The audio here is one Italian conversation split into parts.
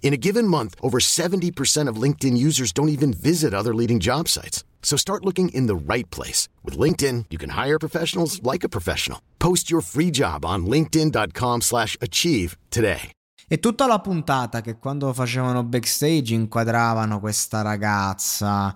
In a given month, over 70% of LinkedIn users don't even visit other leading job sites. So start looking in the right place. With LinkedIn, you can hire professionals like a professional. Post your free job on linkedin.com/achieve today. E tutta la puntata che quando facevano backstage inquadravano questa ragazza,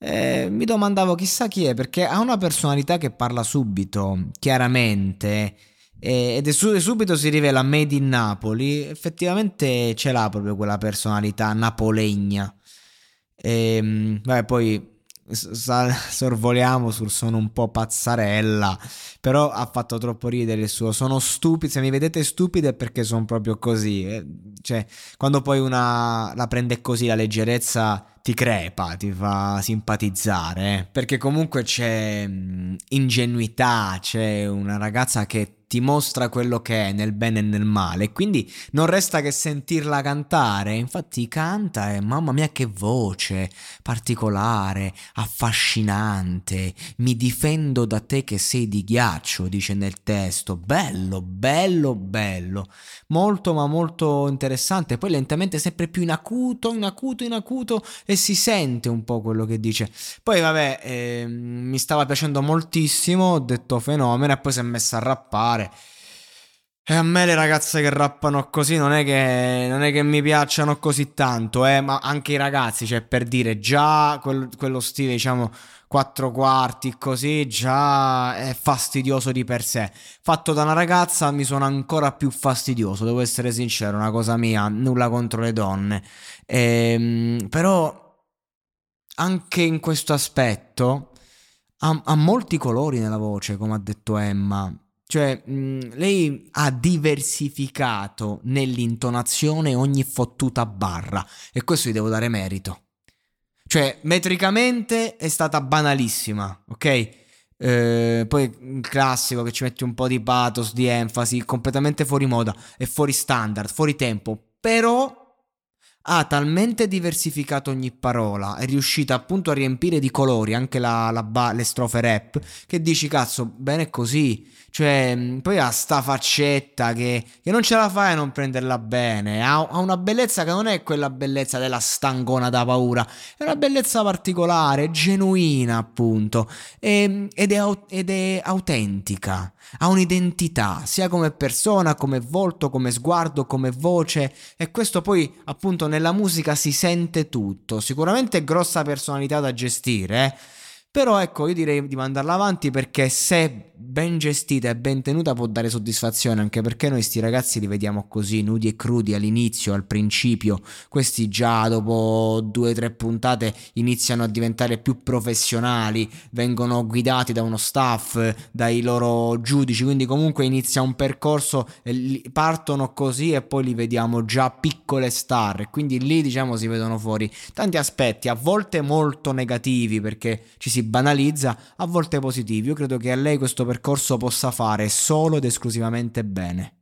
mi domandavo chissà chi è, perché ha una personalità che parla subito, chiaramente, ed è subito si rivela Made in Napoli. Effettivamente ce l'ha proprio quella personalità napolegna. Vabbè, poi sorvoliamo sul sono un po' pazzarella, però ha fatto troppo ridere il suo sono stupido, se mi vedete stupide è perché sono proprio così, cioè quando poi una la prende così, la leggerezza ti crepa, ti fa simpatizzare, perché comunque c'è ingenuità, c'è una ragazza che ti mostra quello che è nel bene e nel male, quindi non resta che sentirla cantare. Infatti canta e mamma mia che voce particolare, affascinante. Mi difendo da te che sei di ghiaccio, dice nel testo. Bello, molto ma molto interessante. Poi lentamente sempre più in acuto e si sente un po' quello che dice. Poi vabbè, mi stava piacendo moltissimo, ho detto fenomeno, e poi si è messa a rappare. E a me le ragazze che rappano così non è che mi piacciono così tanto, ma anche i ragazzi, cioè per dire già quello stile, diciamo 4/4 così, già è fastidioso di per sé. Fatto da una ragazza mi sono ancora più fastidioso, devo essere sincero, una cosa mia, nulla contro le donne, però anche in questo aspetto ha molti colori nella voce, come ha detto Emma. Cioè, lei ha diversificato nell'intonazione ogni fottuta barra, e questo gli devo dare merito. Cioè, metricamente è stata banalissima, ok? Poi il classico che ci mette un po' di pathos, di enfasi, completamente fuori moda, è fuori standard, fuori tempo, però ha talmente diversificato ogni parola, è riuscita appunto a riempire di colori anche le strofe rap, che dici cazzo, bene così. Cioè poi ha sta faccetta che non ce la fai a non prenderla bene, ha una bellezza che non è quella bellezza della stangona da paura, è una bellezza particolare, genuina appunto, ed è autentica, ha un'identità sia come persona, come volto, come sguardo, come voce, e questo poi appunto nella musica si sente tutto. Sicuramente grossa personalità da gestire, però ecco, io direi di mandarla avanti, perché se ben gestita e ben tenuta può dare soddisfazione, anche perché noi sti ragazzi li vediamo così nudi e crudi all'inizio, al principio. Questi già dopo 2-3 puntate iniziano a diventare più professionali, vengono guidati da uno staff, dai loro giudici, quindi comunque inizia un percorso, partono così e poi li vediamo già piccole star, quindi lì diciamo si vedono fuori tanti aspetti, a volte molto negativi perché ci si banalizza, a volte positivi. Io credo che a lei questo percorso possa fare solo ed esclusivamente bene.